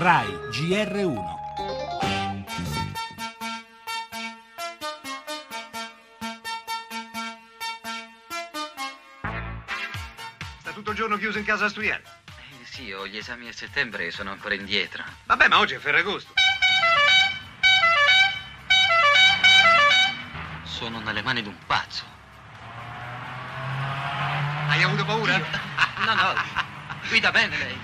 RAI GR1. Sta tutto il giorno chiuso in casa a studiare? Sì, ho gli esami a settembre e sono ancora indietro. Vabbè, ma oggi è Ferragosto. Sono nelle mani di un pazzo. Hai avuto paura? Io? No, guida bene lei.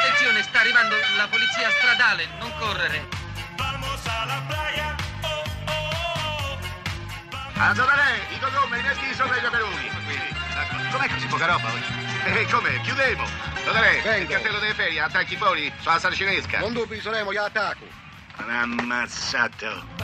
Attenzione, sta arrivando la polizia stradale, non correre. Andare, i cognomi, i neschi sono meglio per lui. Com'è che c'è poca roba oggi? Come? Chiudevo. Andare, il cartello delle ferie, attacchi fuori, sulla sarcinesca. Non dubbi, saremo gli attacco. Ammazzato.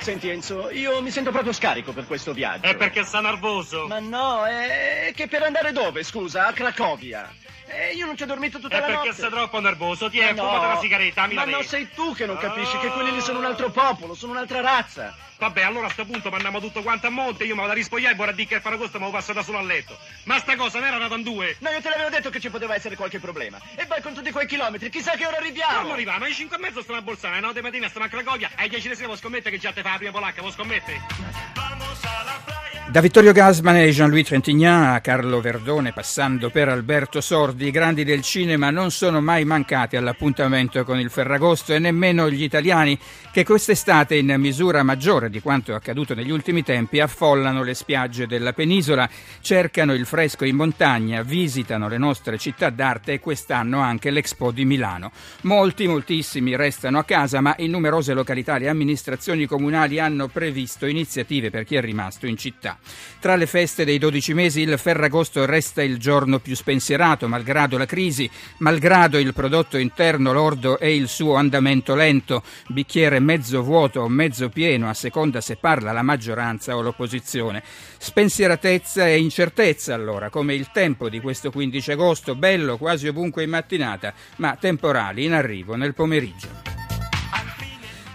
Senti Enzo, io mi sento proprio scarico per questo viaggio. È perché sta nervoso. Ma no, è che per andare dove, scusa? A Cracovia. Io non ci ho dormito tutta la notte. È perché sei troppo nervoso, ti hai fumato la sigaretta. Ma no, sei tu che non capisci che quelli lì sono un altro popolo, sono un'altra razza. Vabbè, allora a sto punto mandiamo tutto quanto a monte, io me la rispogliai e vorrà dire che il Ferragosto me lo passo da solo a letto. Ma sta cosa non era nata in due. No, io te l'avevo detto che ci poteva essere qualche problema. E poi con tutti quei chilometri, chissà che ora arriviamo. Quando arriviamo, alle 5:30 stiamo a Bolzano, alle 9 di mattina stiamo a Cracovia, alle 10 di sera vuoi scommettere che già te fa la prima polacca, vuoi scommettere? Da Vittorio Gassman e Jean-Louis Trentignan a Carlo Verdone, passando per Alberto Sordi, i grandi del cinema non sono mai mancati all'appuntamento con il Ferragosto e nemmeno gli italiani, che quest'estate in misura maggiore di quanto accaduto negli ultimi tempi affollano le spiagge della penisola, cercano il fresco in montagna, visitano le nostre città d'arte e quest'anno anche l'Expo di Milano. Moltissimi restano a casa, ma in numerose località le amministrazioni comunali hanno previsto iniziative per chi è rimasto in città. Tra le feste dei 12 mesi il Ferragosto resta il giorno più spensierato, malgrado la crisi, malgrado il prodotto interno lordo e il suo andamento lento, bicchiere mezzo vuoto o mezzo pieno a seconda se parla la maggioranza o l'opposizione. Spensieratezza e incertezza allora, come il tempo di questo 15 agosto, bello quasi ovunque in mattinata, ma temporali in arrivo nel pomeriggio.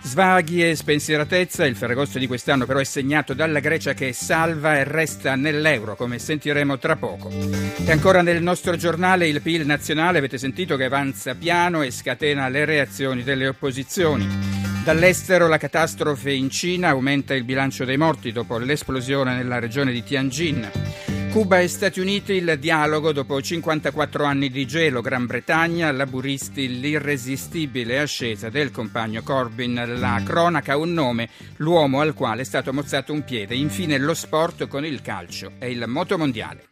Svaghi e spensieratezza, il Ferragosto di quest'anno però è segnato dalla Grecia che salva e resta nell'euro, come sentiremo tra poco. E ancora nel nostro giornale il PIL nazionale, avete sentito che avanza piano e scatena le reazioni delle opposizioni. Dall'estero la catastrofe in Cina, aumenta il bilancio dei morti dopo l'esplosione nella regione di Tianjin. Cuba e Stati Uniti, il dialogo dopo 54 anni di gelo. Gran Bretagna, laburisti, l'irresistibile ascesa del compagno Corbin. La cronaca, un nome, l'uomo al quale è stato mozzato un piede. Infine lo sport con il calcio e il motomondiale.